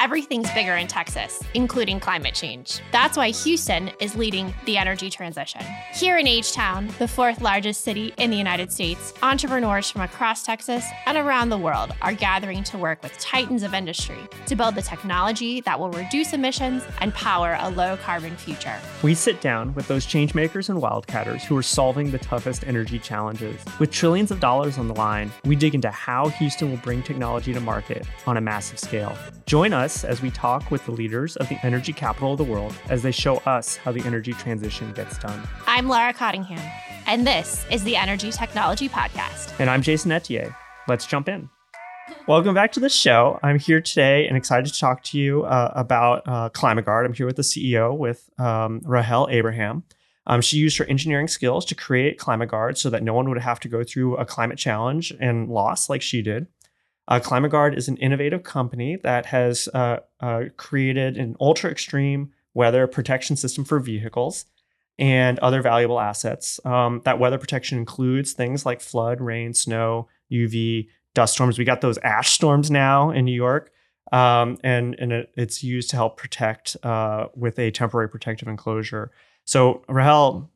everything's bigger in Texas, including climate change. That's why Houston is leading the energy transition. Here in H-Town, the fourth largest city in the United States, entrepreneurs from across Texas and around the world are gathering to work with titans of industry to build the technology that will reduce emissions and power a low-carbon future. We sit down with those changemakers and wildcatters who are solving the toughest energy challenges. With trillions of dollars on the line, we dig into how Houston will bring technology to market on a massive scale. Join us as we talk with the leaders of the energy capital of the world as they show us how the energy transition gets done. I'm Laura Cottingham, and this is the Energy Technology Podcast. And I'm Jason Etienne. Let's jump in. Welcome back to the show. I'm here today and excited to talk to you about ClimaGuard. I'm here with the CEO, with Rahel Abraham. She used her engineering skills to create ClimaGuard so that no one would have to go through a climate challenge and loss like she did. ClimaGuard is an innovative company that has created an ultra-extreme weather protection system for vehicles and other valuable assets. That weather protection includes things like flood, rain, snow, UV, dust storms. We got those ash storms now in New York. And it's used to help protect with a temporary protective enclosure. So Rahel,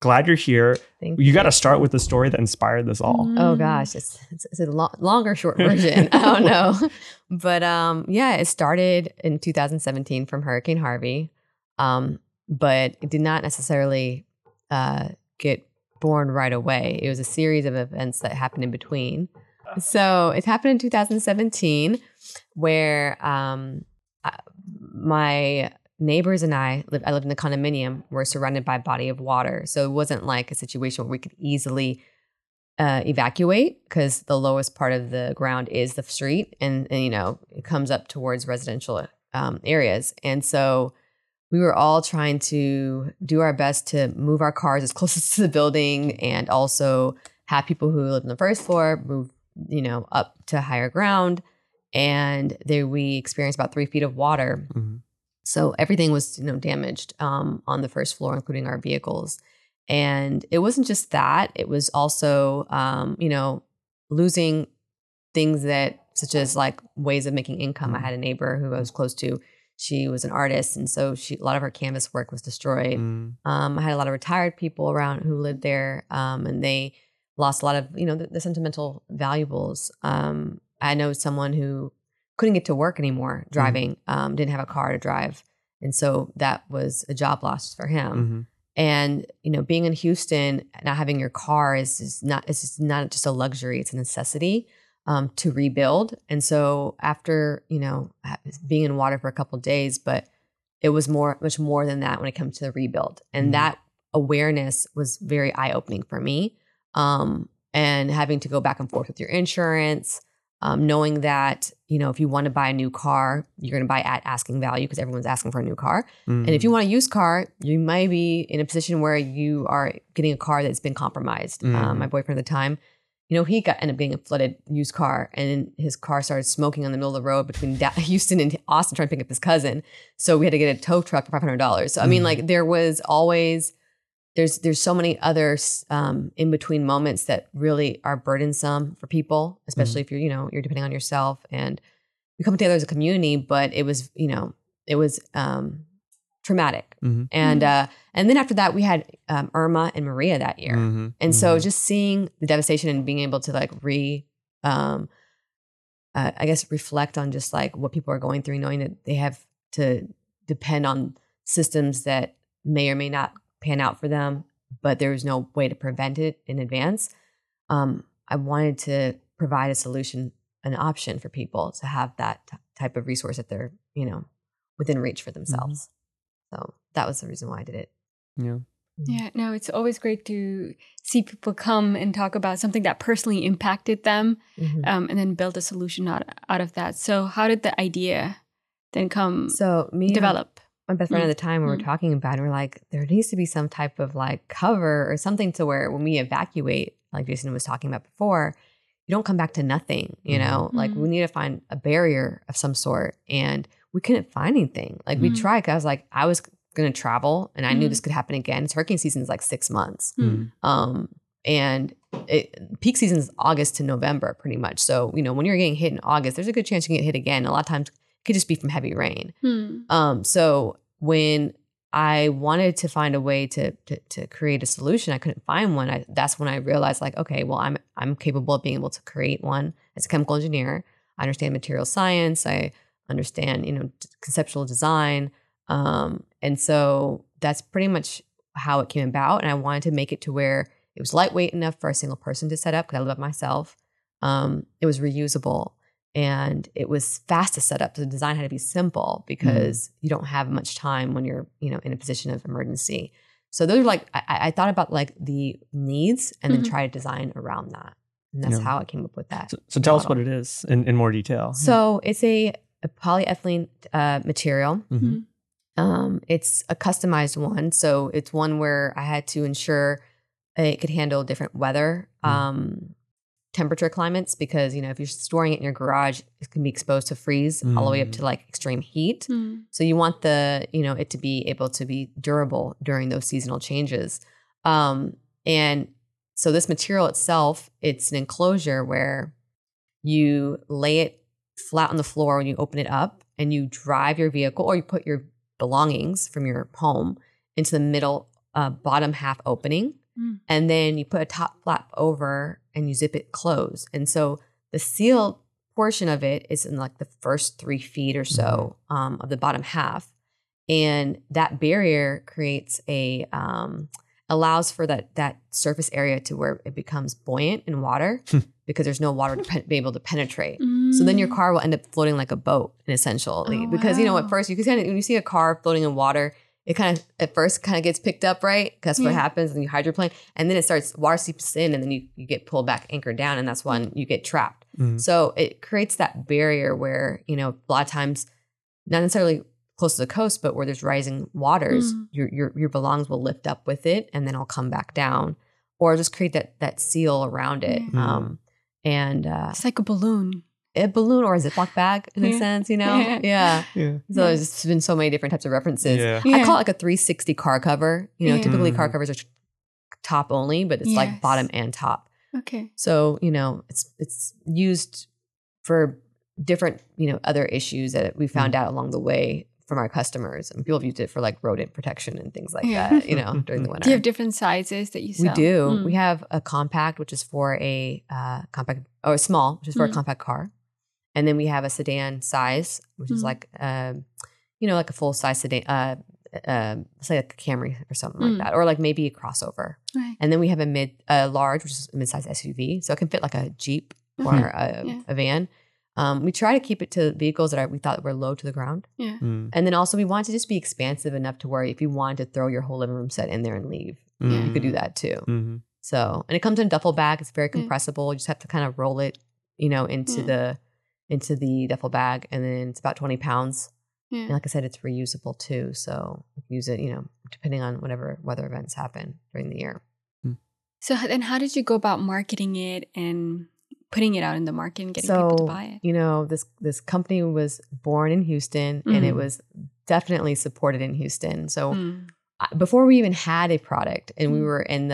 glad you're here. Thank you. Got to start with the story that inspired this all. Oh gosh, it's a long or short version. I don't know. But it started in 2017 from Hurricane Harvey, but it did not necessarily get born right away. It was a series of events that happened in between. So it happened in 2017 where my neighbors and I lived in a condominium, were surrounded by a body of water. So it wasn't like a situation where we could easily evacuate because the lowest part of the ground is the street and it comes up towards residential areas. And so we were all trying to do our best to move our cars as close to the building and also have people who lived on the first floor move up to higher ground. And there we experienced about 3 feet of water. Mm-hmm. So everything was damaged on the first floor, including our vehicles. And it wasn't just that. It was also, losing things such as like ways of making income. Mm-hmm. I had a neighbor who I was close to. She was an artist. And so a lot of her canvas work was destroyed. Mm-hmm. I had a lot of retired people around who lived there. And they lost a lot of, the sentimental valuables. I know someone who couldn't get to work anymore driving, mm-hmm. Didn't have a car to drive. And so that was a job loss for him. Mm-hmm. And, being in Houston, not having your car is not just a luxury, it's a necessity to rebuild. And so after, being in water for a couple of days, but it was much more than that when it comes to the rebuild. And mm-hmm. that awareness was very eye-opening for me. And having to go back and forth with your insurance, knowing that, if you want to buy a new car, you're going to buy at asking value because everyone's asking for a new car. Mm-hmm. And if you want a used car, you might be in a position where you are getting a car that's been compromised. Mm-hmm. My boyfriend at the time, he ended up getting a flooded used car, and his car started smoking on the middle of the road between Houston and Austin trying to pick up his cousin. So we had to get a tow truck for $500. So, mm-hmm. There was always... There's so many other in-between moments that really are burdensome for people, especially mm-hmm. if you're depending on yourself, and we come together as a community, but it was traumatic. Mm-hmm. And then after that we had Irma and Maria that year. Mm-hmm. And mm-hmm. so just seeing the devastation and being able to reflect on just like what people are going through, knowing that they have to depend on systems that may or may not pan out for them, but there was no way to prevent it in advance. I wanted to provide a solution, an option for people to have that type of resource that they're, within reach for themselves. Mm-hmm. So that was the reason why I did it. Yeah. Yeah. No, it's always great to see people come and talk about something that personally impacted them, mm-hmm. And then build a solution out of that. So how did the idea then develop? My best friend at the time, we were talking about it, and we're like, there needs to be some type of like cover or something to where when we evacuate, like Jason was talking about before, you don't come back to nothing, mm-hmm. like we need to find a barrier of some sort. And we couldn't find anything. Like mm-hmm. we tried, cause I was going to travel and I mm-hmm. knew this could happen again. It's hurricane season is like 6 months. Mm-hmm. And peak season is August to November pretty much. So, when you're getting hit in August, there's a good chance you can get hit again. A lot of times could just be from heavy rain. So when I wanted to find a way to create a solution, I couldn't find one. That's when I realized, like, okay, well, I'm capable of being able to create one as a chemical engineer. I understand material science. I understand, conceptual design. And so that's pretty much how it came about. And I wanted to make it to where it was lightweight enough for a single person to set up, because I live by myself. It was reusable and it was fast to set up. So the design had to be simple, because you don't have much time when you're, in a position of emergency. So those are like, I thought about like the needs and then try to design around that. And that's how I came up with that. So tell us what it is in more detail. So it's a polyethylene material. It's a customized one. So it's one where I had to ensure it could handle different weather, temperature climates, because, if you're storing it in your garage, it can be exposed to freeze all the way up to like extreme heat. So you want the, it to be able to be durable during those seasonal changes. And so this material itself, it's an enclosure where you lay it flat on the floor when you open it up, and you drive your vehicle, or you put your belongings from your home into the middle bottom half opening, and then you put a top flap over and you zip it closed. And so the sealed portion of it is in like the first 3 feet or so of the bottom half, and that barrier creates a allows for that surface area to where it becomes buoyant in water because there's no water to be able to penetrate. So then your car will end up floating like a boat, essentially, because at first you can kind of, when you see a car floating in water, it kind of at first kind of gets picked up, right? Because what happens, and you hydroplane, and then it starts, water seeps in, and then you get pulled back, anchored down, and that's when you get trapped. So it creates that barrier where a lot of times, not necessarily close to the coast, but where there's rising waters, your belongings will lift up with it and then it'll come back down, or just create that seal around it. It's like a balloon. A balloon or a Ziploc bag in a sense, So there's been so many different types of references. I call it like a 360 car cover. Typically car covers are top only, but it's like bottom and top. Okay. So, it's used for different, other issues that we found out along the way from our customers, and people have used it for like rodent protection and things like that, during the winter. Do you have different sizes that you sell? We do. We have a compact, which is for a compact, or a small, which is for a compact car. And then we have a sedan size, which is like, like a full size sedan, say like a Camry or something like that, or like maybe a crossover. Right. And then we have a large, which is a mid-size SUV. So it can fit like a Jeep or a van. We try to keep it to vehicles that we thought were low to the ground. Yeah. And then also we want to just be expansive enough to where if you wanted to throw your whole living room set in there and leave, you could do that too. So, and it comes in a duffel bag. It's very compressible. You just have to kind of roll it, into the duffel bag. And then it's about 20 pounds. Yeah. And like I said, it's reusable too. So you can use it, depending on whatever weather events happen during the year. So then how did you go about marketing it and putting it out in the market and getting people to buy it? This company was born in Houston, and it was definitely supported in Houston. So before we even had a product, and we were in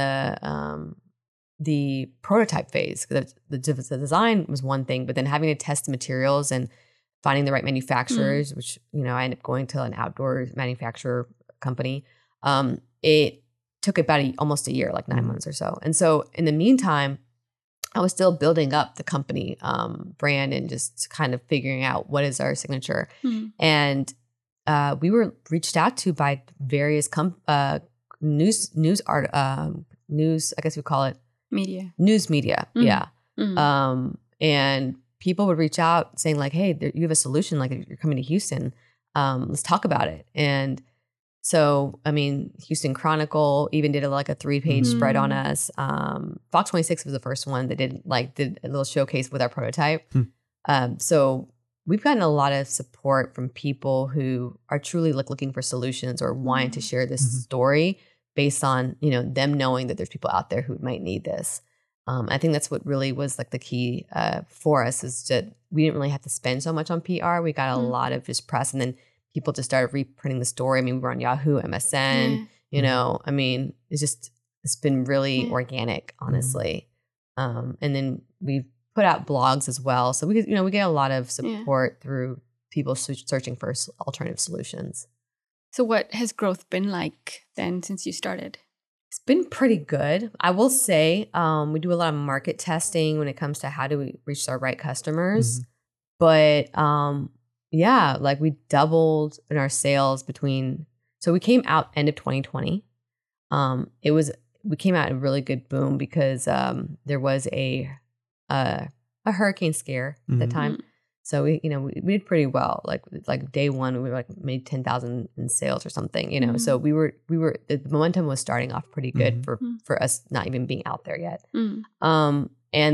the prototype phase, because the design was one thing, but then having to test the materials and finding the right manufacturers, which, I ended up going to an outdoor manufacturer company. It took about almost a year, like 9 months or so. And so in the meantime, I was still building up the company brand and just kind of figuring out what is our signature. And we were reached out to by various news, I guess we call it media. News media. Yeah. And people would reach out saying like, hey, you have a solution, like you're coming to Houston. Let's talk about it. And so, Houston Chronicle even did a 3-page spread on us. Fox 26 was the first one that did a little showcase with our prototype. So we've gotten a lot of support from people who are truly looking for solutions or wanting to share this story based on, them knowing that there's people out there who might need this. I think that's what really was like the key for us, is that we didn't really have to spend so much on PR. We got a lot of just press, and then people just started reprinting the story. We were on Yahoo, MSN, it's been really organic, honestly. And then we've put out blogs as well. So we get a lot of support through people searching for alternative solutions. So what has growth been like then since you started? It's been pretty good. I will say we do a lot of market testing when it comes to how do we reach our right customers. Mm-hmm. But yeah, like we doubled in our sales between, so we came out end of 2020. We came out in a really good boom because there was a hurricane scare at the time. So we did pretty well. Like day one, we were made 10,000 in sales or something. So we were the momentum was starting off pretty good for us not even being out there yet. And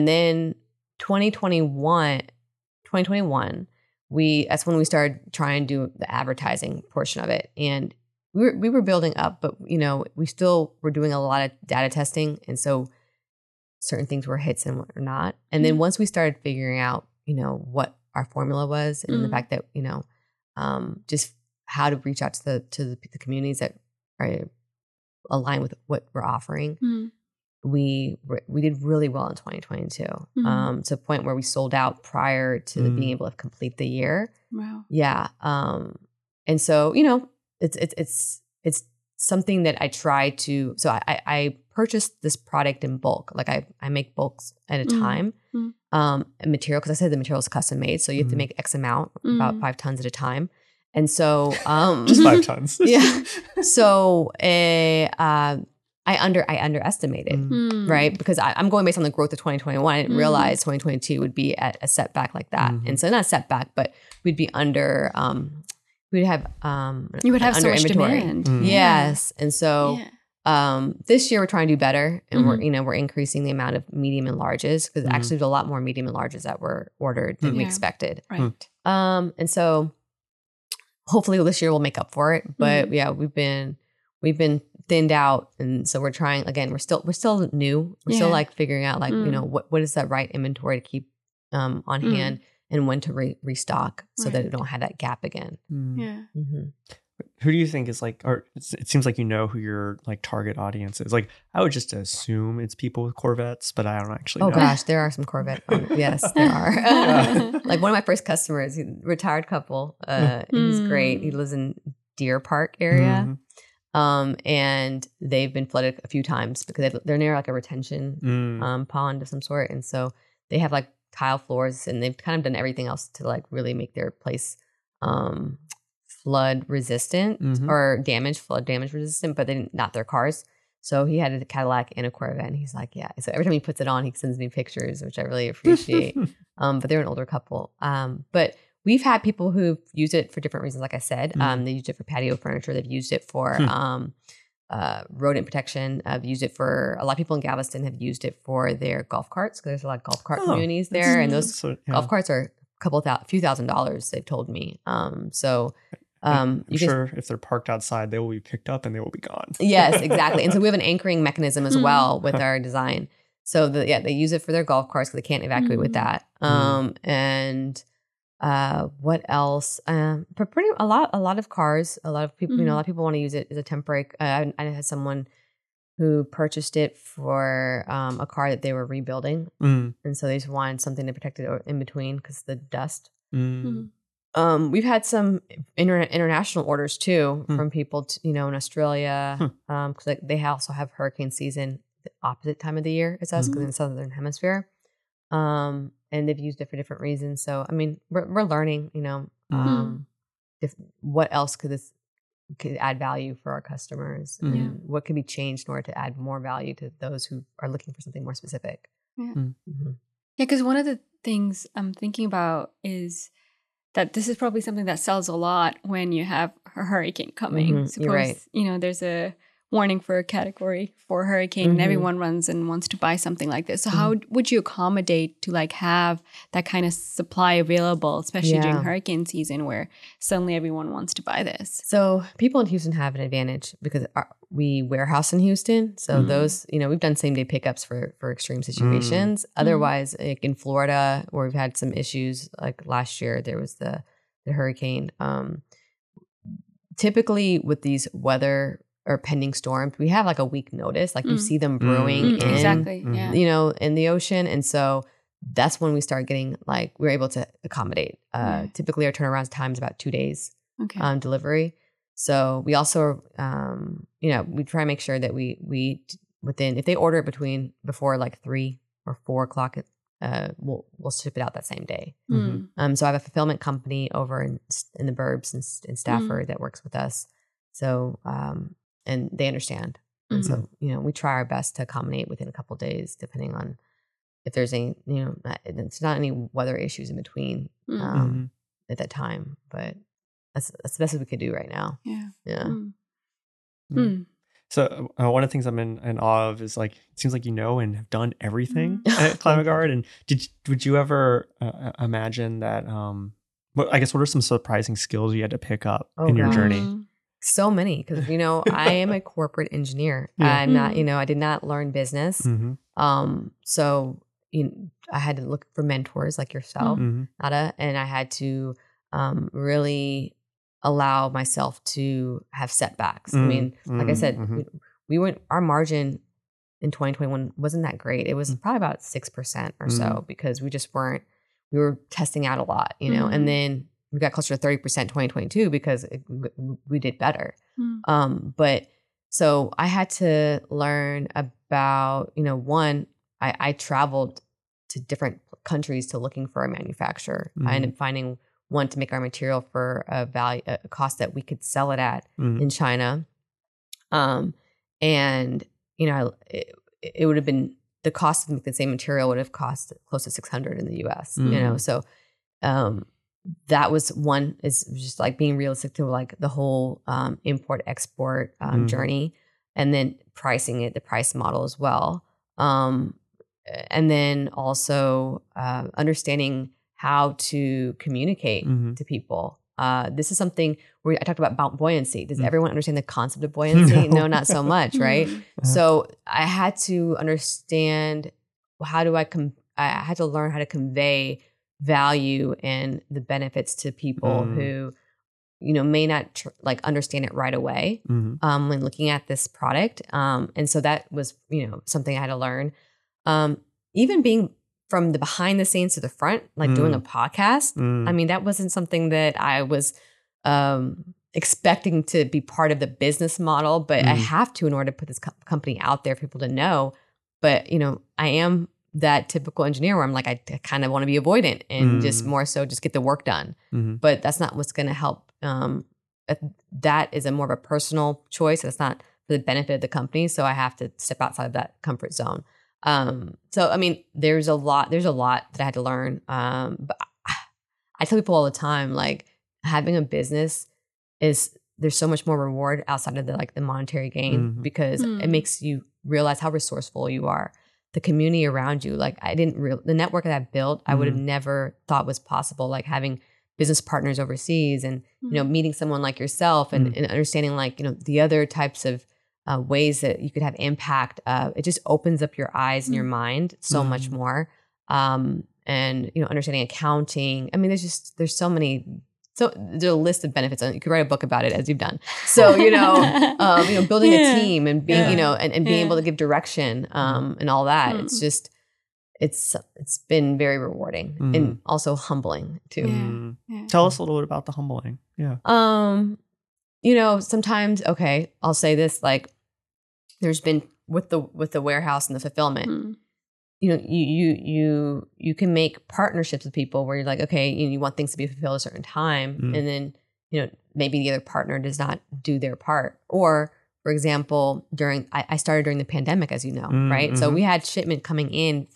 then 2021, that's when we started trying to do the advertising portion of it, and we were building up, but we still were doing a lot of data testing, and so certain things were hits and what or not. And then once we started figuring out, what our formula was, and the fact that just how to reach out to the communities that are aligned with what we're offering, we did really well in 2022 to the point where we sold out prior to being able to complete the year. Wow. Yeah. And so it's something that I try to. So I purchased this product in bulk. Like I make bulks at a time. Material, because I said the material is custom made, so you have to make X amount, about 5 tons at a time, and so just 5 tons. Yeah. So I underestimated, right? Because I'm going based on the growth of 2021. I didn't realize 2022 would be at a setback like that, and so not a setback, but we'd be under. We'd have you would have under so much inventory. Demand. Yes, and so this year we're trying to do better, and we're we're increasing the amount of medium and larges, because actually there's a lot more medium and larges that were ordered than we expected. Right. And so hopefully this year we'll make up for it. But yeah, we've been thinned out, and so we're trying again. We're still new. We're still figuring out what is that right inventory to keep on hand. And when to restock so that it don't have that gap again. Yeah. Who do you think is or it seems like who your target audience is? I would just assume it's people with Corvettes, but I don't actually know. Oh gosh, there are some Corvette. Yes, there are. Yeah. One of my first customers, a retired couple. He's great. He lives in Deer Park area. And they've been flooded a few times because they're near a retention pond of some sort. And so they have tile floors, and they've kind of done everything else to really make their place flood resistant or flood damage resistant, but they not their cars. So he had a Cadillac and a Corvette, and he's so every time he puts it on, he sends me pictures, which I really appreciate. But they're an older couple. But we've had people who've used it for different reasons. Like I said, they used it for patio furniture. They've used it for rodent protection. I've used it for a lot of people in Galveston have used it for their golf carts, because there's a lot of golf cart communities there, and those golf carts are a few $1,000s. They've told me. I'm sure if they're parked outside, they will be picked up and they will be gone. Yes, exactly. And so we have an anchoring mechanism as well with our design. So they use it for their golf carts because they can't evacuate with that. What else? But pretty a lot of cars. A lot of people, a lot of people want to use it as a temporary. I had someone who purchased it for a car that they were rebuilding, and so they just wanted something to protect it in between because the dust. We've had some international orders too from people, in Australia, because they also have hurricane season the opposite time of the year as us, because in the southern hemisphere. And they've used it for different reasons. So, we're learning, if what else could add value for our customers, and what could be changed in order to add more value to those who are looking for something more specific. Yeah. Yeah. 'Cause one of the things I'm thinking about is that this is probably something that sells a lot when you have a hurricane coming. Suppose, you're right. There's a warning for a Category 4 hurricane, and everyone runs and wants to buy something like this. So how would you accommodate to have that kind of supply available, especially during hurricane season where suddenly everyone wants to buy this? So people in Houston have an advantage because we warehouse in Houston. So those, we've done same day pickups for extreme situations. Otherwise, like in Florida, where we've had some issues, like last year, there was the hurricane. Typically with these weather or pending storms, we have a week notice. You see them brewing in, in the ocean. And so that's when we start getting like, we're able to accommodate. Typically our turnaround time is about 2 days delivery. So we also, you know, we try to make sure that we within, if they order between before like 3 or 4 o'clock, we'll ship it out that same day. Mm-hmm. So I have a fulfillment company over in the burbs in Stafford that works with us. So, and they understand. And so, you know, we try our best to accommodate within a couple of days, depending on if there's any, you know, it's not any weather issues in between at that time, but that's the best we could do right now. So one of the things I'm in awe of is like, it seems like you know and have done everything at ClimaGuard. And would you ever imagine that, I guess, what are some surprising skills you had to pick up in your journey? So many, because, you know, I am a corporate engineer. I'm not, you know, I did not learn business. So I had to look for mentors like yourself, Nada, and I had to really allow myself to have setbacks. I mean, like I said, we went, our margin in 2021 wasn't that great. It was probably about 6% or so, because we just weren't, we were testing out a lot, you know, and then we got closer to 30% 2022 because we did better. But so I had to learn about, you know, one, I traveled to different countries to looking for a manufacturer. I ended up finding one to make our material for a value, a cost that we could sell it at in China. And, you know, it would have been, the cost of the same material would have cost close to $600 in the US, you know? So, that was one, is just like being realistic to like the whole import export journey, and then pricing it, the price model as well. And then also understanding how to communicate to people. This is something where I talked about buoyancy. Does everyone understand the concept of buoyancy? No, not so much, right? So I had to understand how do I had to learn how to convey value and the benefits to people who, you know, may not understand it right away when looking at this product. And so that was, you know, something I had to learn. Even being from the behind the scenes to the front, like doing a podcast. I mean, that wasn't something that I was expecting to be part of the business model, but I have to in order to put this company out there for people to know. But, you know, I am that typical engineer where I'm like, I kind of want to be avoidant and just more so just get the work done. But that's not what's going to help. That is more of a personal choice. It's not for the benefit of the company. So I have to step outside of that comfort zone. So, I mean, there's a lot that I had to learn. But I tell people all the time, like having a business there's so much more reward outside of the monetary gain, because it makes you realize how resourceful you are. The community around you, like I didn't the network that I built, I would have never thought was possible. Like having business partners overseas, and you know, meeting someone like yourself, and understanding like, you know, the other types of ways that you could have impact. It just opens up your eyes and your mind so much more. And you know, understanding accounting. I mean, there's so many. So there's a list of benefits, and you could write a book about it as you've done. So, you know, building a team and being, you know, and being able to give direction and all that. It's just, it's been very rewarding and also humbling too. Tell us a little bit about the humbling. You know, sometimes, I'll say this, like there's been with the warehouse and the fulfillment, you know, you can make partnerships with people where you're like, okay, you want things to be fulfilled a certain time, and then, you know, maybe the other partner does not do their part. Or, for example, I started during the pandemic, as you know, right? So we had shipment coming in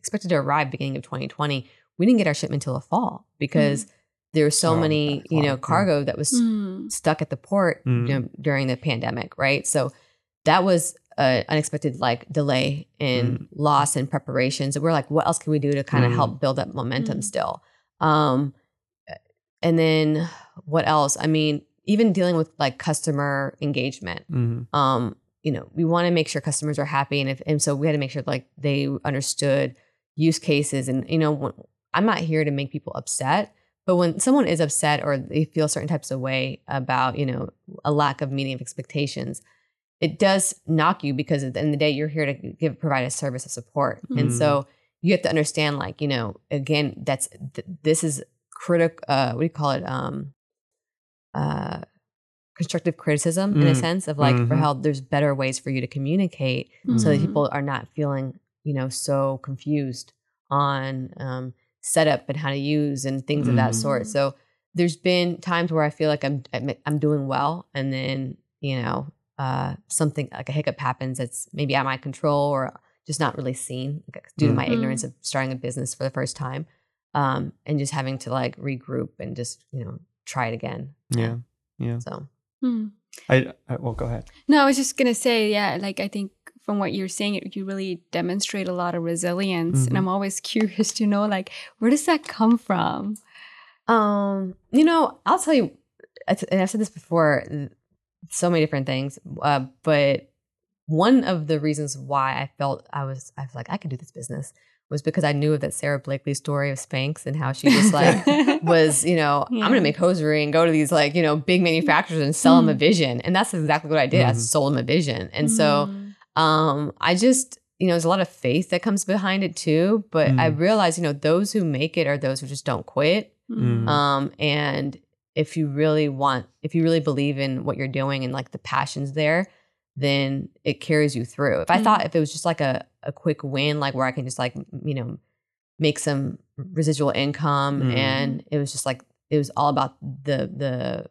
expected to arrive beginning of 2020. We didn't get our shipment till the fall because there were so many, you know, cargo that was stuck at the port you know, during the pandemic, right? So that was unexpected like delay and loss and preparations. So we're like, what else can we do to kind of help build up momentum still? And then what else? I mean, even dealing with like customer engagement. You know, we want to make sure customers are happy, and so we had to make sure like they understood use cases. And you know, I'm not here to make people upset, but when someone is upset or they feel certain types of way about, you know, a lack of meeting of expectations, it does knock you, because at the end of the day, you're here to provide a service of support. And so, you have to understand, like, you know, again, that's, this is critical, what do you call it? Constructive criticism, in a sense of like, for help, there's better ways for you to communicate so that people are not feeling, you know, so confused on setup and how to use and things of that sort. So there's been times where I feel like I'm doing well, and then, you know, something like a hiccup happens that's maybe out of my control or just not really seen due to my ignorance of starting a business for the first time, and just having to like regroup and just, you know, try it again. Yeah. Yeah. So well, go ahead. No, I was just going to say, yeah, like, I think from what you're saying, you really demonstrate a lot of resilience, and I'm always curious to know, like, where does that come from? You know, I'll tell you, and I've said this before, so many different things, but one of the reasons why I was like, I could do this business, was because I knew of that Sarah Blakely story of Spanx and how she just like was, you know, I'm going to make hosiery and go to these like, you know, big manufacturers and sell them a vision. And that's exactly what I did. I sold them a vision. And so I just, you know, there's a lot of faith that comes behind it too. But I realized, you know, those who make it are those who just don't quit. And if you really want, if you really believe in what you're doing and like the passion's there, then it carries you through. If I thought, if it was just like a quick win, like where I can just like, you know, make some residual income, and it was just like, it was all about the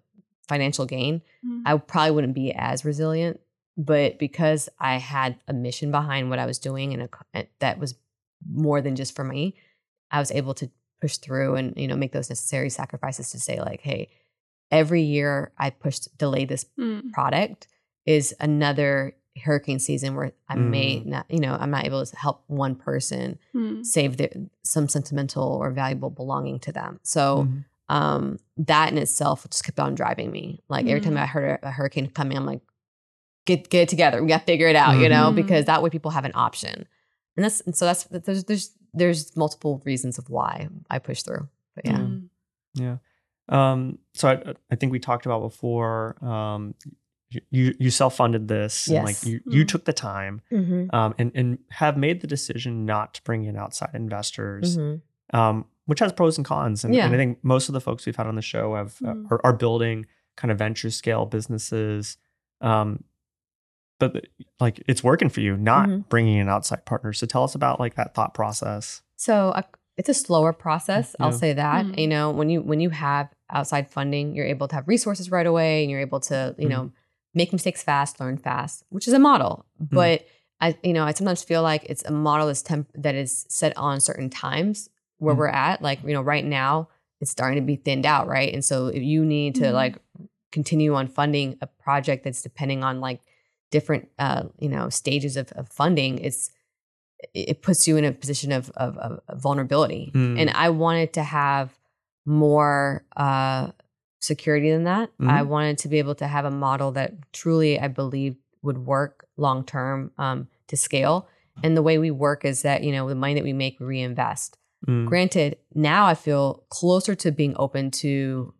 financial gain, I probably wouldn't be as resilient. But because I had a mission behind what I was doing, and that was more than just for me, I was able to push through and, you know, make those necessary sacrifices to say like, hey, every year I delay this product is another hurricane season where I may not, you know, I'm not able to help one person save some sentimental or valuable belonging to them. So that in itself just kept on driving me. Like every time I heard a hurricane coming, I'm like, get it together. We got to figure it out, you know, because that way people have an option. And that's, and so that's, there's multiple reasons of why I push through. But yeah. Yeah. So I think we talked about before, you self-funded this, and like you took the time, and have made the decision not to bring in outside investors, which has pros and cons. And, and I think most of the folks we've had on the show have are building kind of venture scale businesses. But like, it's working for you, not bringing in outside partners. So tell us about like that thought process. So it's a slower process. I'll say that, you know, when you have outside funding, you're able to have resources right away, and you're able to, you know, make mistakes fast, learn fast, which is a model. But I, you know, I sometimes feel like it's a model that's that is set on certain times where we're at. Like, you know, right now it's starting to be thinned out, right? And so if you need to like continue on funding a project that's depending on like different, you know, stages of funding, it puts you in a position of vulnerability. And I wanted to have more security than that. I wanted to be able to have a model that truly I believe would work long term, to scale. And the way we work is that, you know, the money that we make, we reinvest. Granted, now I feel closer to being open to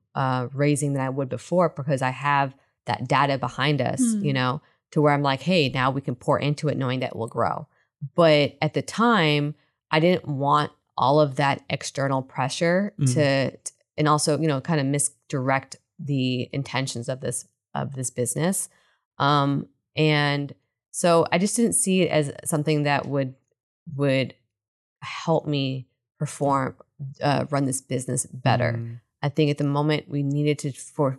raising than I would before, because I have that data behind us, you know, to where I'm like, hey, now we can pour into it knowing that it will grow. But at the time, I didn't want all of that external pressure to and also, you know, kind of misdirect the intentions of this business. And so I just didn't see it as something that would help me perform, run this business better. I think at the moment we needed to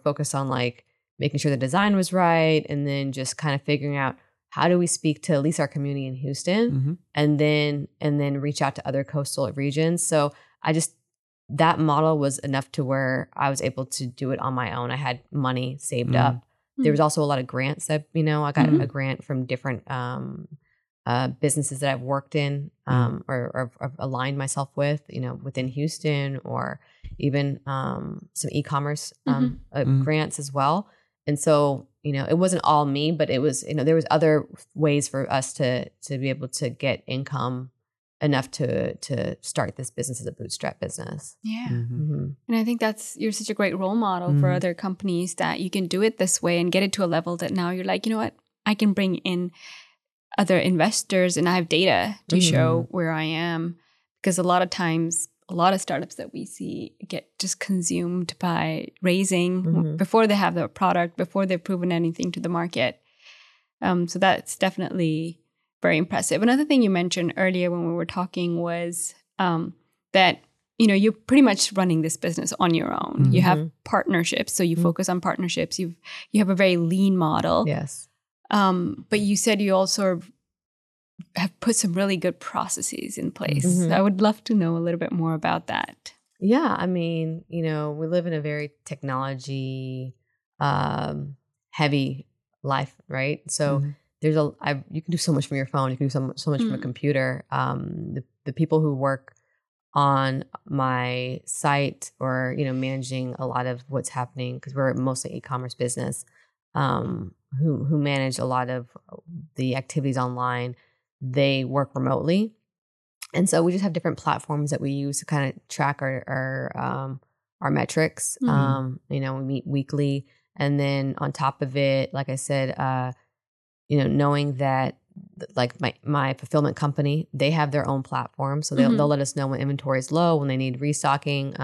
focus on like making sure the design was right, and then just kind of figuring out, how do we speak to at least our community in Houston, and then reach out to other coastal regions. So that model was enough to where I was able to do it on my own. I had money saved up. There was also a lot of grants that, you know, I got a grant from different businesses that I've worked in or aligned myself with, you know, within Houston, or even some e-commerce grants as well. And so, you know, it wasn't all me, but it was, you know, there was other ways for us to be able to get income enough to start this business as a bootstrap business. Yeah. And I think you're such a great role model for other companies, that you can do it this way and get it to a level that now you're like, you know what, I can bring in other investors and I have data to show where I am. Because a lot of times, a lot of startups that we see get just consumed by raising before they have their product, before they've proven anything to the market. So that's definitely very impressive. Another thing you mentioned earlier when we were talking was that, you know, you're pretty much running this business on your own. You have partnerships, so you focus on partnerships. You have a very lean model. Yes. But you said you also have put some really good processes in place. So I would love to know a little bit more about that. Yeah, I mean, you know, we live in a very technology heavy life, right? So there's you can do so much from your phone. You can do so much from a computer. The people who work on my site or, you know, managing a lot of what's happening, because we're mostly e-commerce business, who manage a lot of the activities online, they work remotely. And so we just have different platforms that we use to kind of track our metrics. You know, we meet weekly. And then on top of it, like I said, you know, knowing that, like my fulfillment company, they have their own platform. So they'll let us know when inventory is low, when they need restocking.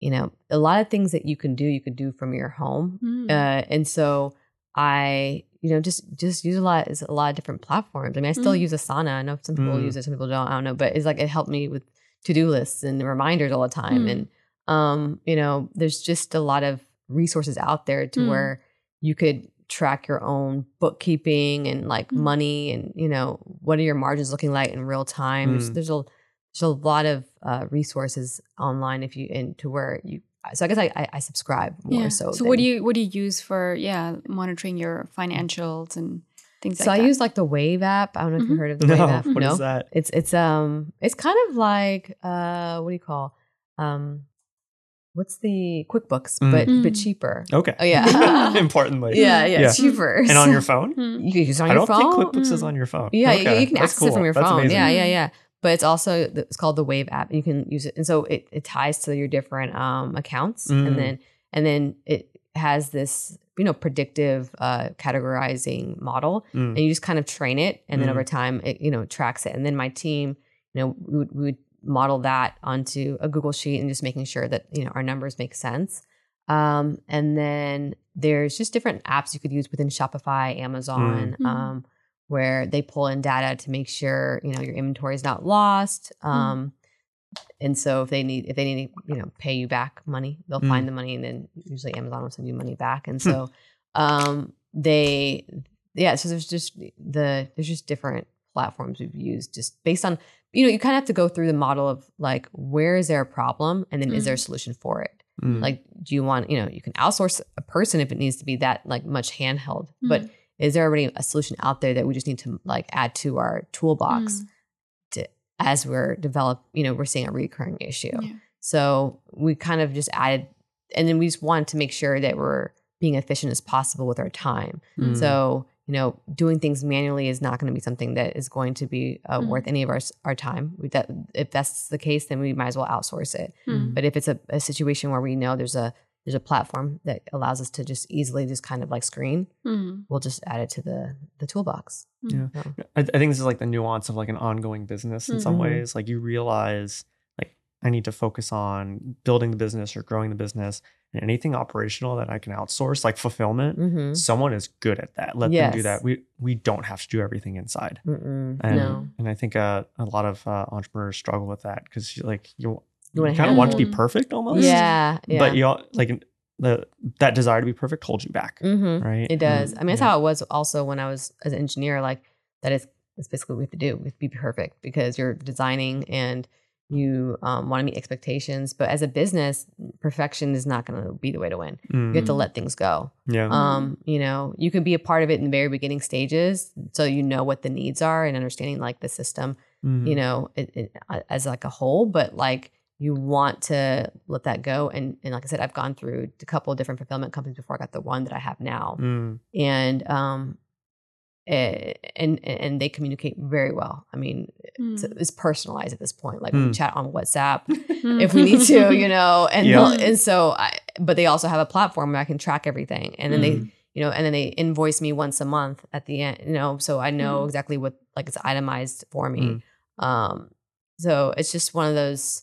You know, a lot of things that you can do from your home. And so I, you know, just use a lot of different platforms. I mean, I still use Asana. I know some people use it, some people don't, I don't know, but it's like, it helped me with to-do lists and reminders all the time. And, you know, there's just a lot of resources out there to where you could track your own bookkeeping and like money and, you know, what are your margins looking like in real time. There's a lot of resources online if you, and to where you, so I guess I subscribe more. Yeah. So what do you use for monitoring your financials and things like that? So I use like the Wave app. I don't know if you've heard of the Wave app. What is that? It's kind of like what do you call what's the QuickBooks, but cheaper. Okay. Oh yeah. Importantly. Yeah. Cheaper. And on your phone? You can use it on your phone. I don't think QuickBooks is on your phone. Yeah, okay. you can access it from your phone. Amazing. Yeah. But it's also, it's called the Wave app, and you can use it. And so it ties to your different accounts, and then it has this, you know, predictive categorizing model, and you just kind of train it, and then over time it, you know, tracks it. And then my team, you know, we would model that onto a Google sheet and just making sure that, you know, our numbers make sense. And then there's just different apps you could use within Shopify, Amazon, where they pull in data to make sure, you know, your inventory is not lost. And so if they need to, you know, pay you back money, they'll find the money, and then usually Amazon will send you money back. And so so there's just different platforms we've used, just based on, you know, you kind of have to go through the model of like, where is there a problem, and then is there a solution for it? Like, do you want, you know, you can outsource a person if it needs to be that like much handheld, but is there already a solution out there that we just need to like add to our toolbox as we're developing, you know, we're seeing a recurring issue. Yeah. So we kind of just added, and then we just wanted to make sure that we're being efficient as possible with our time. So, you know, doing things manually is not going to be something that is going to be worth any of our time. If that's the case, then we might as well outsource it. But if it's a situation where we know there's a platform that allows us to just easily just kind of like screen, we'll just add it to the toolbox. Yeah. I think this is like the nuance of like an ongoing business in some ways. Like, you realize, like, I need to focus on building the business or growing the business, and anything operational that I can outsource, like fulfillment, someone is good at that. Let them do that. We don't have to do everything inside. And I think a lot of entrepreneurs struggle with that, because like you kind of want to be perfect almost. Yeah. But you all, like, that desire to be perfect holds you back, right? It does. I mean, that's how it was also when I was as an engineer. Like, that is, that's basically what we have to do. We have to be perfect because you're designing and you want to meet expectations. But as a business, perfection is not going to be the way to win. You have to let things go. Yeah. You know, you can be a part of it in the very beginning stages, so you know what the needs are and understanding like the system, you know, as like a whole. But like, you want to let that go. And like I said, I've gone through a couple of different fulfillment companies before I got the one that I have now. And they communicate very well. I mean, it's personalized at this point. Like, we chat on WhatsApp if we need to, you know, but they also have a platform where I can track everything. And then they, you know, and then they invoice me once a month at the end, you know, so I know exactly what, like, it's itemized for me. So it's just one of those,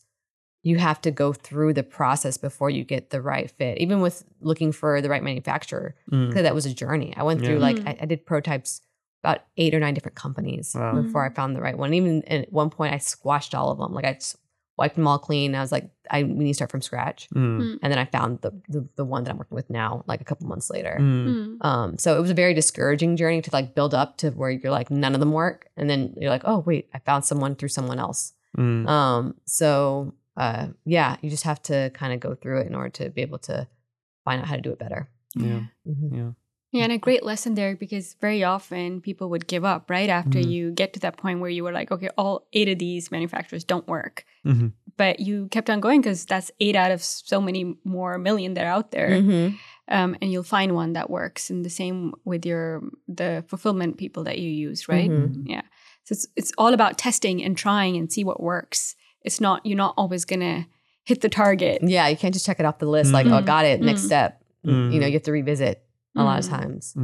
you have to go through the process before you get the right fit, even with looking for the right manufacturer. Because that was a journey. I went through I did prototypes about 8 or 9 different companies before I found the right one. Even at one point I squashed all of them. Like I wiped them all clean. I was like, we need to start from scratch. And then I found the one that I'm working with now, like a couple months later. So it was a very discouraging journey to like build up to where you're like, none of them work. And then you're like, oh wait, I found someone through someone else. You just have to kind of go through it in order to be able to find out how to do it better. Yeah, and a great lesson there, because very often people would give up right after you get to that point where you were like, okay, all 8 of these manufacturers don't work. But you kept on going because that's 8 out of so many more million that are out there. And you'll find one that works. And the same with the fulfillment people that you use, right? Yeah. So it's all about testing and trying and see what works. It's not, you're not always going to hit the target. Yeah, you can't just check it off the list like, oh, got it, next step. You know, you have to revisit a lot of times.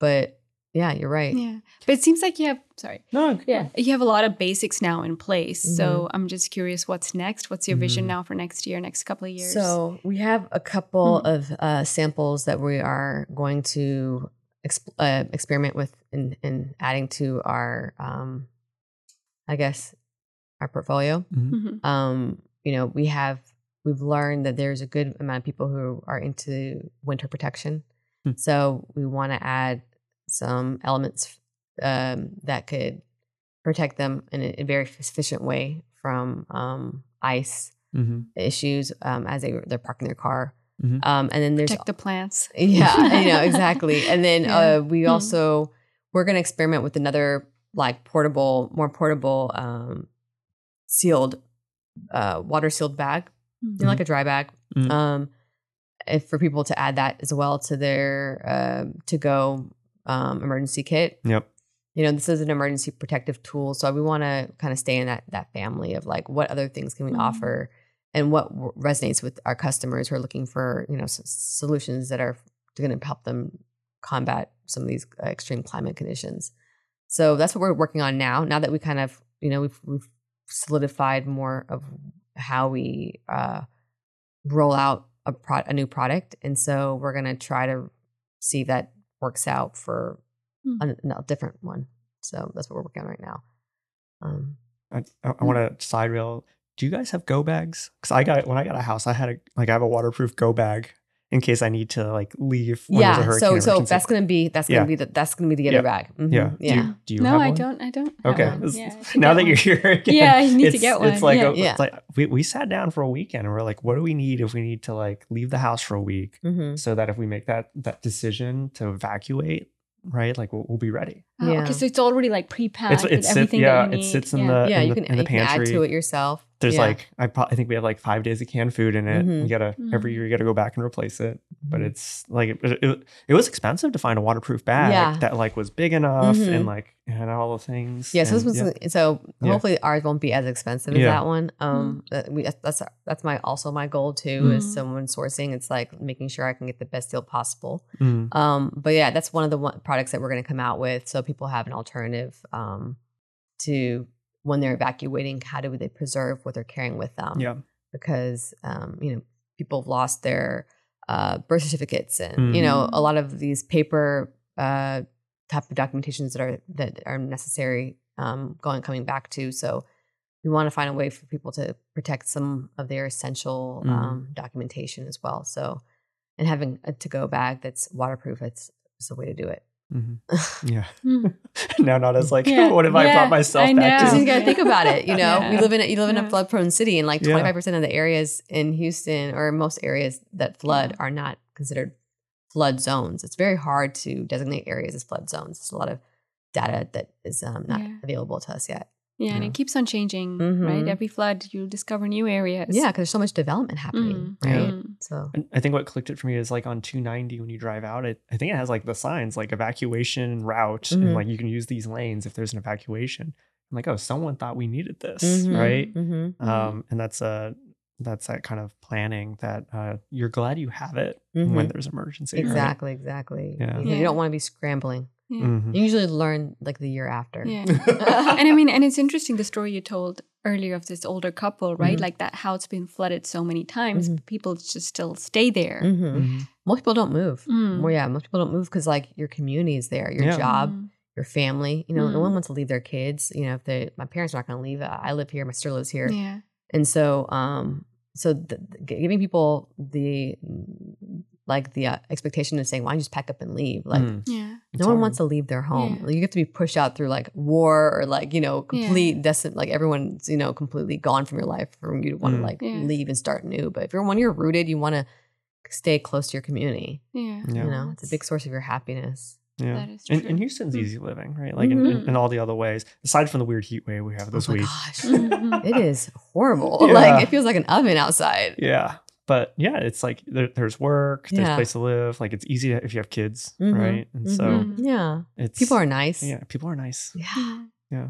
But yeah, you're right. Yeah, but it seems like you have, you have a lot of basics now in place. So I'm just curious, what's next? What's your vision now for next year, next couple of years? So we have a couple of samples that we are going to experiment with and adding to our, our portfolio. We we've learned that there's a good amount of people who are into winter protection. So we want to add some elements that could protect them in a very efficient way from ice issues as they're parking their car. And then there's protect the plants. And then we also, we're going to experiment with another like portable, sealed, water sealed bag, like a dry bag, for people to add that as well to their to go emergency kit. You know, this is an emergency protective tool, so we want to kind of stay in that family of like, what other things can we offer, and what resonates with our customers who are looking for solutions that are going to help them combat some of these extreme climate conditions. So that's what we're working on now. Now that we kind of we've solidified more of how we roll out a new product, and so we're gonna try to see if that works out for a different one. So that's what we're working on right now. I want to side rail. Do you guys have go bags? Because when I got a house, I had I have a waterproof go bag in case I need to like leave. So that's gonna be the other bag. Do you have one? No, I don't. Okay. Now that you're here again, I need to get one. It's like we sat down for a weekend and we're like, what do we need if we need to like leave the house for a week, so that if we make that decision to evacuate, right, like we'll be ready. Okay, so it's already like pre-packed with everything that you need. It sits in the pantry. You can add to it yourself. There's I think we have like 5 days of canned food in it. You gotta every year you gotta go back and replace it. But it's like it was expensive to find a waterproof bag that like was big enough and all the things. Yeah, so hopefully ours won't be as expensive as that one. That's my goal too. Is someone sourcing, it's like making sure I can get the best deal possible. But yeah, that's one of the products that we're going to come out with, so people have an alternative to when they're evacuating, how do they preserve what they're carrying with them? Yeah. Because, people have lost their birth certificates and, a lot of these paper type of documentations that are necessary coming back to. So we want to find a way for people to protect some of their essential documentation as well. So, and having a to-go bag that's waterproof, it's a way to do it. Yeah. Now not as like, what if I brought myself back to? You gotta think about it. You live in a flood prone city, and like 25% of the areas in Houston, or most areas that flood, are not considered flood zones. It's very hard to designate areas as flood zones. There's a lot of data that is not available to us yet. Yeah, and it keeps on changing, right? Every flood, you discover new areas. Yeah, because there's so much development happening, right? So and I think what clicked it for me is like on 290 when you drive out, I think it has like the signs like evacuation route, and like you can use these lanes if there's an evacuation. I'm like, oh, someone thought we needed this, right? And that's that kind of planning that you're glad you have it when there's emergency. Exactly, right? Exactly. Yeah. You don't want to be scrambling. Yeah. Mm-hmm. You usually learn like the year after. Yeah. And I mean, and it's interesting the story you told earlier of this older couple, right? Mm-hmm. Like that, how it's been flooded so many times, mm-hmm. people just still stay there. Mm-hmm. Mm-hmm. Most people don't move. Mm. Well, yeah, most people don't move because like your community is there, your job, mm-hmm. your family. You know, mm-hmm. no one wants to leave their kids. You know, if they, my parents are not going to leave. I live here. My sister lives here. Yeah. And so, giving people the expectation of saying, why don't you just pack up and leave? Like, no one wants to leave their home. Yeah. Like, you have to be pushed out through like war or like, you know, complete everyone's, you know, completely gone from your life for you to want to leave and start new. But if you're rooted, you want to stay close to your community. Yeah. You know, it's a big source of your happiness. Yeah. That is true. And Houston's easy living, right? Like in all the other ways, aside from the weird heat wave we have this week. Oh gosh. It is horrible. Yeah. Like it feels like an oven outside. Yeah. But yeah, it's like there's work, there's a place to live. Like it's easy if you have kids, right? And so people are nice. Yeah, people are nice. Yeah. Yeah.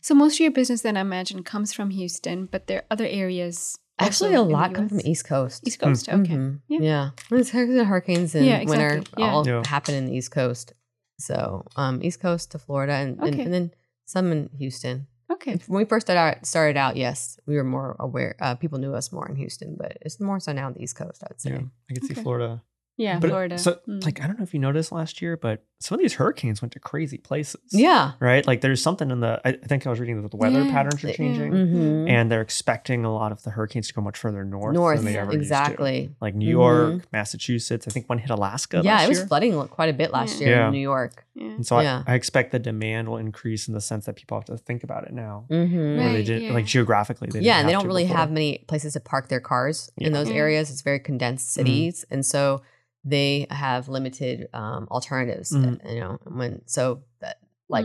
So most of your business then I imagine comes from Houston, but there are other areas. Actually, a lot comes from the East Coast. East Coast, okay. Mm-hmm. Yeah. The hurricanes in winter all happen in the East Coast. So East Coast to Florida and then some in Houston. Okay. When we first started out, yes, we were more aware. People knew us more in Houston, but it's more so now on the East Coast, I would say. Yeah, I could see Florida. Yeah, but Florida. So, like, I don't know if you noticed last year, but some of these hurricanes went to crazy places. Yeah. Right? Like, there's something in the, I think I was reading that the weather patterns are changing, and they're expecting a lot of the hurricanes to go much further north than they ever used to. Like New York, Massachusetts. I think one hit Alaska last year. Yeah, it was flooding quite a bit last year in New York. Yeah. And so I expect the demand will increase in the sense that people have to think about it now. Mm-hmm. Right, they did, like, geographically. They didn't and they don't really have many places to park their cars in those areas. It's very condensed cities. And so they have limited alternatives, you know,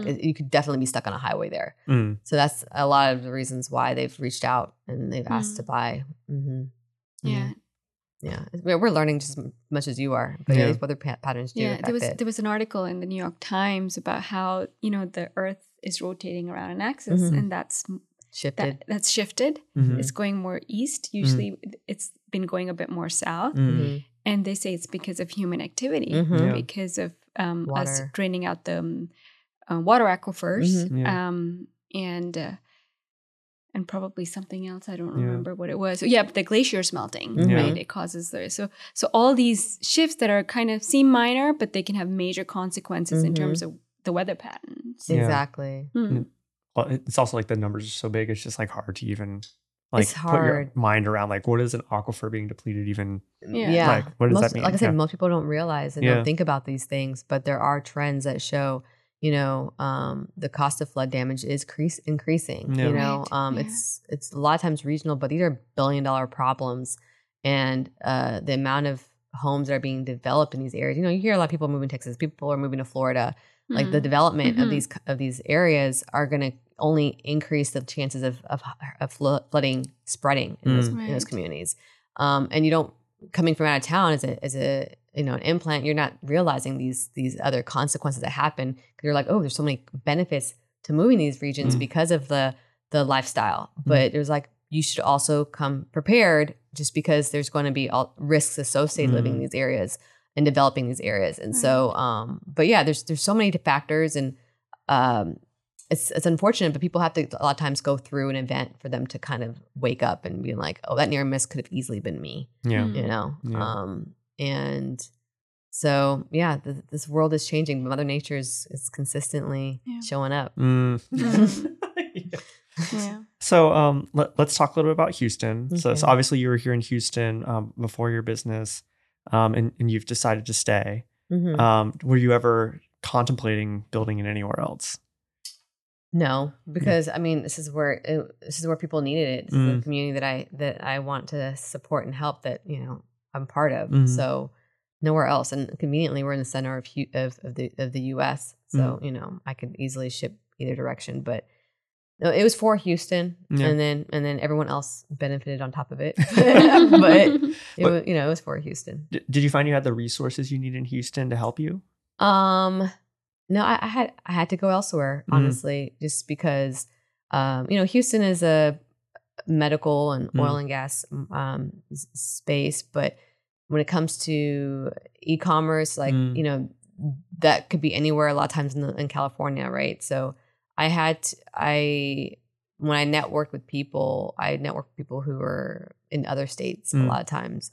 you could definitely be stuck on a highway there. Mm. So that's a lot of the reasons why they've reached out and they've asked to buy. Mm-hmm. Yeah. Yeah. We're learning just as much as you are, but these weather patterns do affect it. There was an article in the New York Times about how, you know, the earth is rotating around an axis and that's shifted. That's shifted. Mm-hmm. It's going more east. Usually it's been going a bit more south. Mm-hmm. And they say it's because of human activity, because of us draining out the water aquifers, and probably something else. I don't remember what it was. So, but the glacier's melting, right? It causes those. So all these shifts that are kind of seem minor, but they can have major consequences in terms of the weather patterns. Yeah. Exactly. Mm. Well, it's also like the numbers are so big; it's just like hard to even. Like it's hard. Put your mind around like what is an aquifer being depleted even? Yeah. Like what does that mean? Like I said, most people don't realize and don't think about these things, but there are trends that show, you know, the cost of flood damage is increasing. Yeah. You know, it's a lot of times regional, but these are $1 billion problems, and the amount of homes that are being developed in these areas. You know, you hear a lot of people moving to Texas, people are moving to Florida. Like the development of these areas are going to only increase the chances of flooding spreading in those communities. And you don't, coming from out of town as a you know, an implant, you're not realizing these other consequences that happen. You're like, oh, there's so many benefits to moving these regions because of the lifestyle. But there's like, you should also come prepared just because there's going to be all risks associated living in these areas and developing these areas. And so, but yeah, there's so many factors, and it's unfortunate, but people have to a lot of times go through an event for them to kind of wake up and be like, oh, that near miss could have easily been me. Yeah. You know? Yeah. And so, yeah, this world is changing. Mother Nature is consistently showing up. Mm. Yeah. So let's talk a little bit about Houston. Okay. So obviously you were here in Houston before your business. And you've decided to stay. Mm-hmm. Were you ever contemplating building it anywhere else? No, because I mean, this is where people needed it. This is the community that I want to support and help that, you know, I'm part of. Mm-hmm. So nowhere else. And conveniently, we're in the center of the U.S. So you know, I could easily ship either direction, but. No, it was for Houston, and then everyone else benefited on top of it. But it was for Houston. Did you find you had the resources you needed in Houston to help you? No, I had to go elsewhere, honestly, just because you know, Houston is a medical and oil and gas space, but when it comes to e-commerce, like you know, that could be anywhere a lot of times in California, right? So when I networked with people, I networked with people who were in other states a lot of times.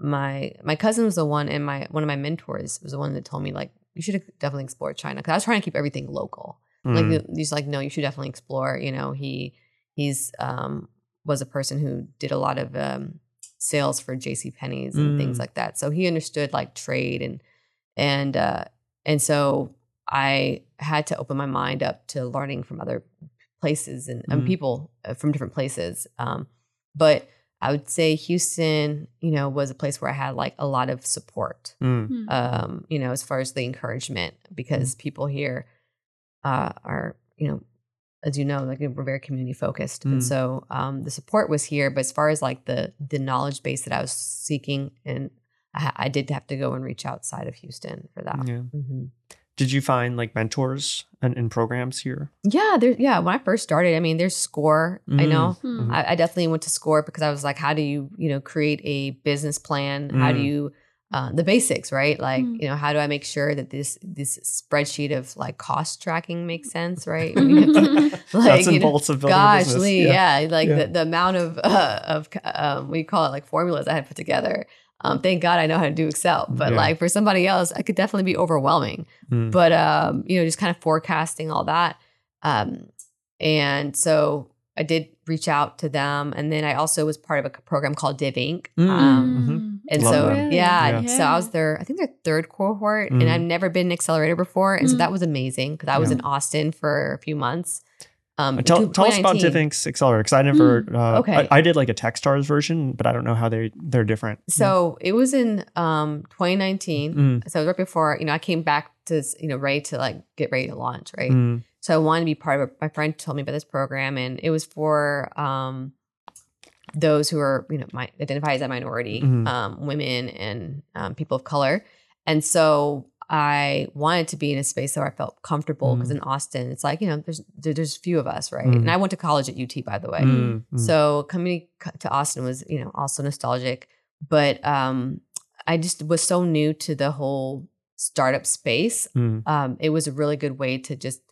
My cousin was the one, and one of my mentors was the one that told me, like, you should definitely explore China, because I was trying to keep everything local. Like, he's like, no, you should definitely explore. You know, he was a person who did a lot of sales for JCPenney's and things like that. So he understood like trade and so I had to open my mind up to learning from other places and people from different places. But I would say Houston, you know, was a place where I had like a lot of support, you know, as far as the encouragement, because people here are, you know, as you know, like, we're very community focused. And so the support was here, but as far as like the knowledge base that I was seeking, and I did have to go and reach outside of Houston for that. Yeah. Mm-hmm. Did you find like mentors and programs here? Yeah. When I first started, I mean, there's Score. I know I definitely went to Score, because I was like, how do you create a business plan? How do you, the basics, right? Like, you know, how do I make sure that this spreadsheet of like cost tracking makes sense, right? Nuts and bolts of building a business. The amount of what do you call it, like formulas I had put together. Thank God I know how to do Excel, but like for somebody else, I could definitely be overwhelming. But you know, just kind of forecasting all that, and so I did reach out to them, and then I also was part of a program called DivInc. And love so, so I was there, I think their third cohort, and I've never been an accelerator before. And so that was amazing, because I was in Austin for a few months. Tell us about DivInc's accelerator, because I never, I did like a TechStars version, but I don't know how they're different. So it was in 2019. So it was right before, you know, I came back to, you know, ready to like get ready to launch, right? So I wanted to be part of it. My friend told me about this program, and it was for, those who are, you know, identify as a minority, women and people of color. And so I wanted to be in a space where I felt comfortable, because in Austin, it's like, you know, there's few of us, right? And I went to college at UT, by the way. So coming to Austin was, you know, also nostalgic. But I just was so new to the whole startup space. It was a really good way to just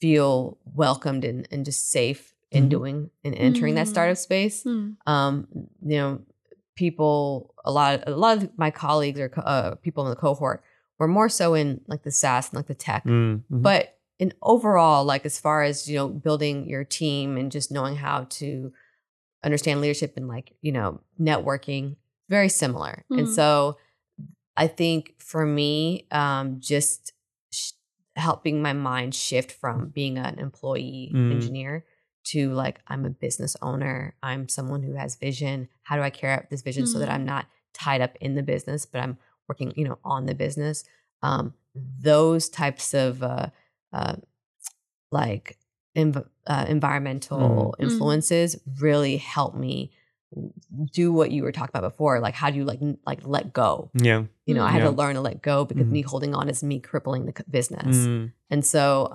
feel welcomed and just safe in doing and entering that startup space. You know, people, a lot of my colleagues or people in the cohort were more so in like the SaaS and like the tech, but in overall, like as far as, you know, building your team and just knowing how to understand leadership and like, you know, networking, very similar. And so I think for me, just helping my mind shift from being an employee engineer to like, I'm a business owner. I'm someone who has vision. How do I carry out this vision so that I'm not tied up in the business, but I'm working, you know, on the business? Those types of environmental influences really help me do what you were talking about before. Like, how do you like let go? Yeah, you know, I had to learn to let go, because me holding on is me crippling the business. And so,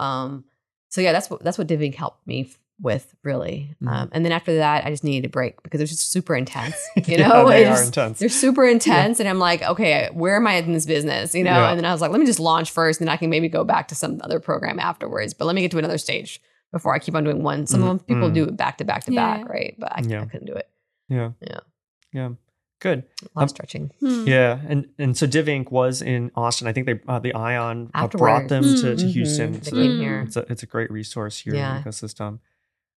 that's what DivInc helped me with, really. And then after that, I just needed a break, because it was just super intense, you know? They are intense. They're super intense. And I'm like, okay, where am I in this business, you know? Yeah. And then I was like, let me just launch first, and then I can maybe go back to some other program afterwards, but let me get to another stage before I keep on doing one. Some people do it back to back to back, right? But I couldn't do it. Yeah. Good. A lot of stretching. Yeah. And so DivInc was in Austin. I think they the Ion brought them to Houston. They came here. It's a great resource here in the ecosystem.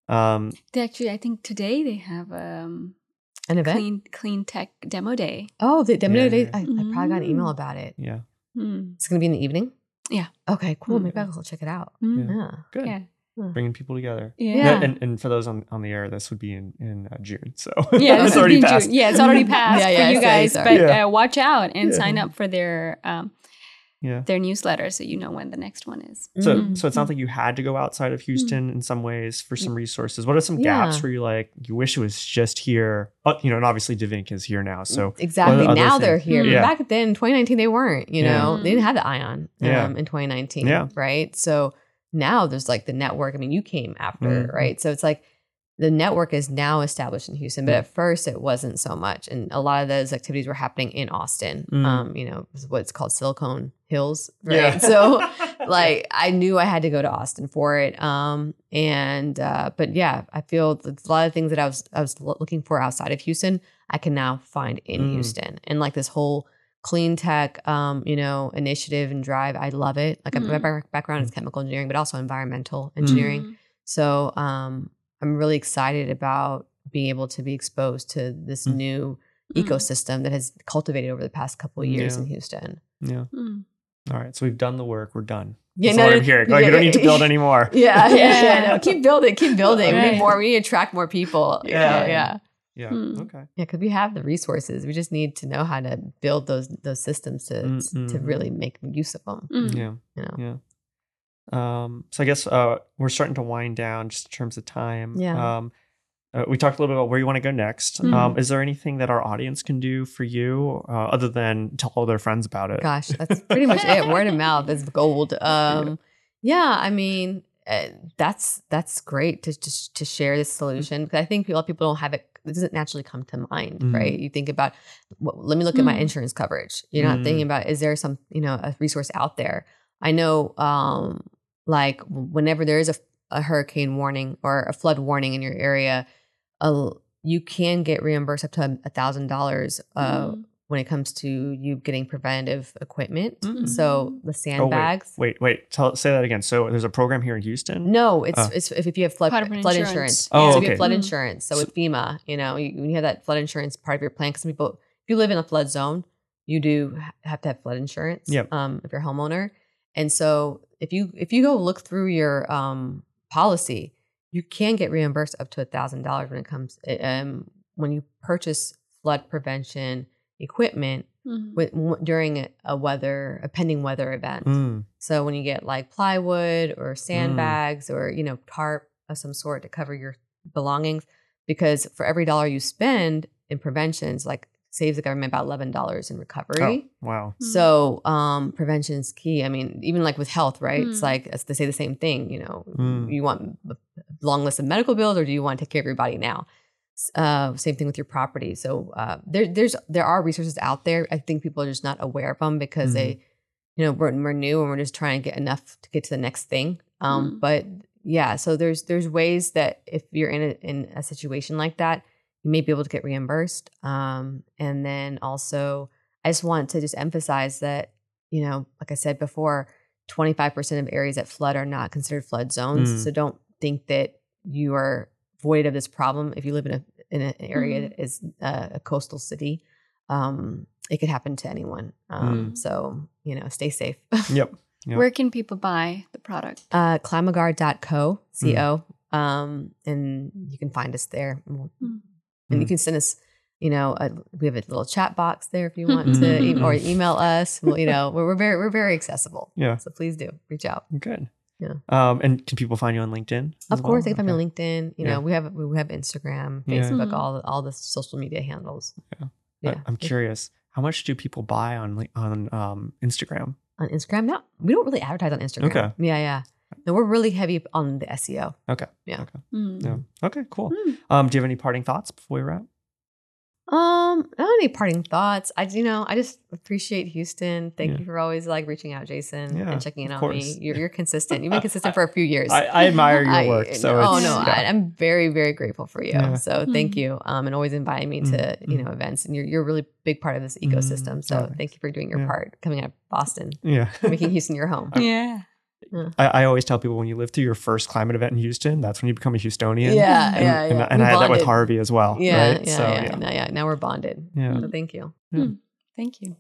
They actually, I think today they have an event, clean tech demo day. Oh, the demo day! I probably got an email about it. Yeah, it's gonna be in the evening. Yeah. Okay. Cool. Maybe I'll check it out. Yeah. Good. Yeah. Bringing people together. Yeah. And for those on the air, this would be in June. So it's already passed. June. Yeah, it's already passed for you guys. But watch out and sign up for their newsletter, so you know when the next one is. So it sounds like you had to go outside of Houston in some ways for some resources. What are some gaps where you're like, you wish it was just here? You know, and obviously DivInc is here now. So exactly, now they're here. Yeah. Back then, in 2019, they weren't. You know, they didn't have the Ion in 2019, right? So now there's like the network. I mean, you came after, right? So it's like the network is now established in Houston, but at first it wasn't so much. And a lot of those activities were happening in Austin, you know, what's called Silicon Hills. Right? Yeah. So like I knew I had to go to Austin for it. But yeah, I feel a lot of things that I was looking for outside of Houston, I can now find in Houston. And like this whole clean tech, you know, initiative and drive, I love it. Like my background is chemical engineering, but also environmental engineering. So, I'm really excited about being able to be exposed to this new ecosystem that has cultivated over the past couple of years in Houston. Yeah. All right. So we've done the work. We're done. Yeah, no, I'm here. Like, you don't need to build anymore. No, keep building. Right. We need more. We need to attract more people. Okay. Yeah, because we have the resources. We just need to know how to build those systems to really make use of them. So I guess we're starting to wind down just in terms of time. We talked a little bit about where you want to go next. Is there anything that our audience can do for you other than tell all their friends about it? Gosh, that's pretty much it. Word of mouth is gold. I mean, that's great to share this solution, because I think a lot of people don't have it. It doesn't naturally come to mind, right? You think about, let me look at my insurance coverage. You're not thinking about, is there some, you know, a resource out there? I know like whenever there is a hurricane warning or a flood warning in your area, you can get reimbursed up to $1,000 when it comes to you getting preventative equipment. So the sandbags. Wait. Say that again. So there's a program here in Houston? No, it's if you have flood insurance. Oh, so okay. If you have flood insurance. So with FEMA, you know, when you have that flood insurance part of your plan, because people, if you live in a flood zone, you do have to have flood insurance if you're a homeowner. And so if you go look through your policy, you can get reimbursed up to $1,000 when it comes when you purchase flood prevention equipment during a pending weather event. So when you get like plywood or sandbags or, you know, tarp of some sort to cover your belongings, because for every dollar you spend in preventions, like saves the government about $11 in recovery. Oh, wow. So prevention is key. I mean, even like with health, right? It's like, they say the same thing, you know, you want a long list of medical bills, or do you want to take care of your body now? Same thing with your property. So there are resources out there. I think people are just not aware of them because they, you know, we're new and we're just trying to get enough to get to the next thing. But yeah, so there's ways that if you're in a situation like that, you may be able to get reimbursed. And then also, I just want to emphasize that, you know, like I said before, 25% of areas that flood are not considered flood zones. So don't think that you are void of this problem. If you live in an area that is a coastal city, it could happen to anyone. So, you know, stay safe. Yep. Where can people buy the product? ClimaGuard.co. And you can find us there, and you can send us, you know, we have a little chat box there if you want to, or email us. Well, you know, we're very accessible. Yeah. So please do reach out. Good. Yeah. And can people find you on LinkedIn? Of course, they can find me on LinkedIn. You know, we have Instagram, Facebook, all the social media handles. Yeah. I'm curious, how much do people buy on Instagram? On Instagram? No, we don't really advertise on Instagram. Okay. Yeah. No, we're really heavy on the SEO. Okay. Yeah. Okay. Okay. Cool. Do you have any parting thoughts before we wrap? I don't have any parting thoughts. I just appreciate Houston. Thank you for always like reaching out, Jason, and checking in on me. You're consistent. You've been consistent for a few years. I admire your work. I'm very, very grateful for you. Yeah. So thank you. And always inviting me to you know events, and you're a really big part of this ecosystem. So thank you for doing your part, coming out of Boston, making Houston your home. I always tell people, when you live through your first climate event in Houston, that's when you become a Houstonian. And I had that with Harvey as well. Now we're bonded. So thank you. Yeah. Thank you.